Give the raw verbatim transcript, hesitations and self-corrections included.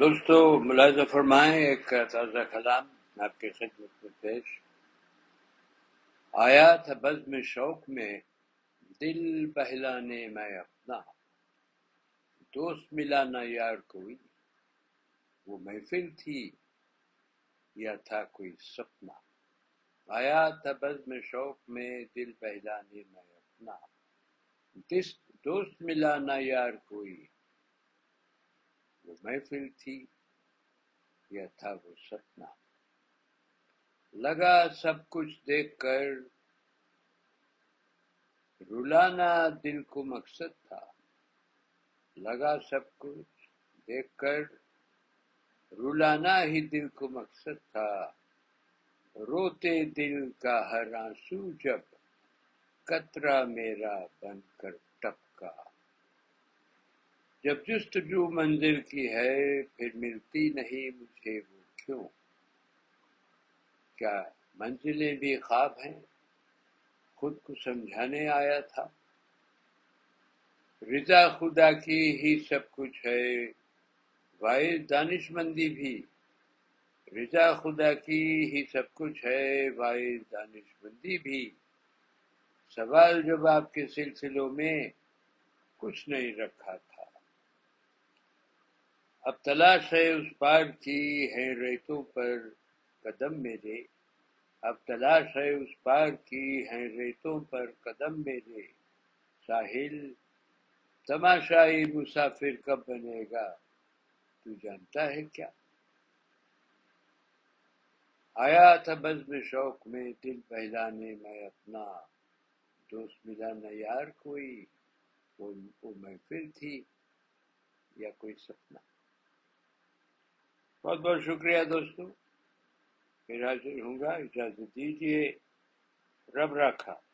دوستو ملاحظہ فرمائیں ایک تازہ کلام آپ کی خدمت میں پیش آیا تھا بزم شوق میں دل بہلانے میں اپنا دوست ملا نہ یار کوئی وہ محفل تھی یا تھا کوئی سپنا آیا تھا بزم شوق میں دل بہلانے میں اپنا دوست ملا نہ یار کوئی وہ محفل تھی یا تھا وہ سپنا لگا سب کچھ دیکھ کر رلانا دل کو مقصد تھا لگا سب کچھ دیکھ کر رلانا ہی دل کو مقصد تھا روتے دل کا ہر آنسو جب قطرہ میرا بن کر ٹپکا جب جستجو منزل کی ہے پھر ملتی نہیں مجھے وہ کیوں کیا منزلیں بھی خواب ہیں خود کو سمجھانے آیا تھا رضا خدا کی ہی سب کچھ ہے وائے دانش مندی بھی رضا خدا کی ہی سب کچھ ہے وائے دانش مندی بھی سوال جب آپ کے سلسلوں میں کچھ نہیں رکھا تھا اب تلاش ہے اس پار کی ہے ریتوں پر قدم میرے اب تلاش ہے اس پار کی ہیں ریتوں پر قدم میرے ساحل تماشائی مسافر کب بنے گا تو جانتا ہے کیا آیا تھا بزم شوق میں دل بہلانے میں اپنا دوست ملا نہ یار کوئی وہ محفل تھی یا کوئی سپنا بہت بہت شکریہ دوستوں پھر حاضر ہوں گا اجازت دیجیے رب رکھا.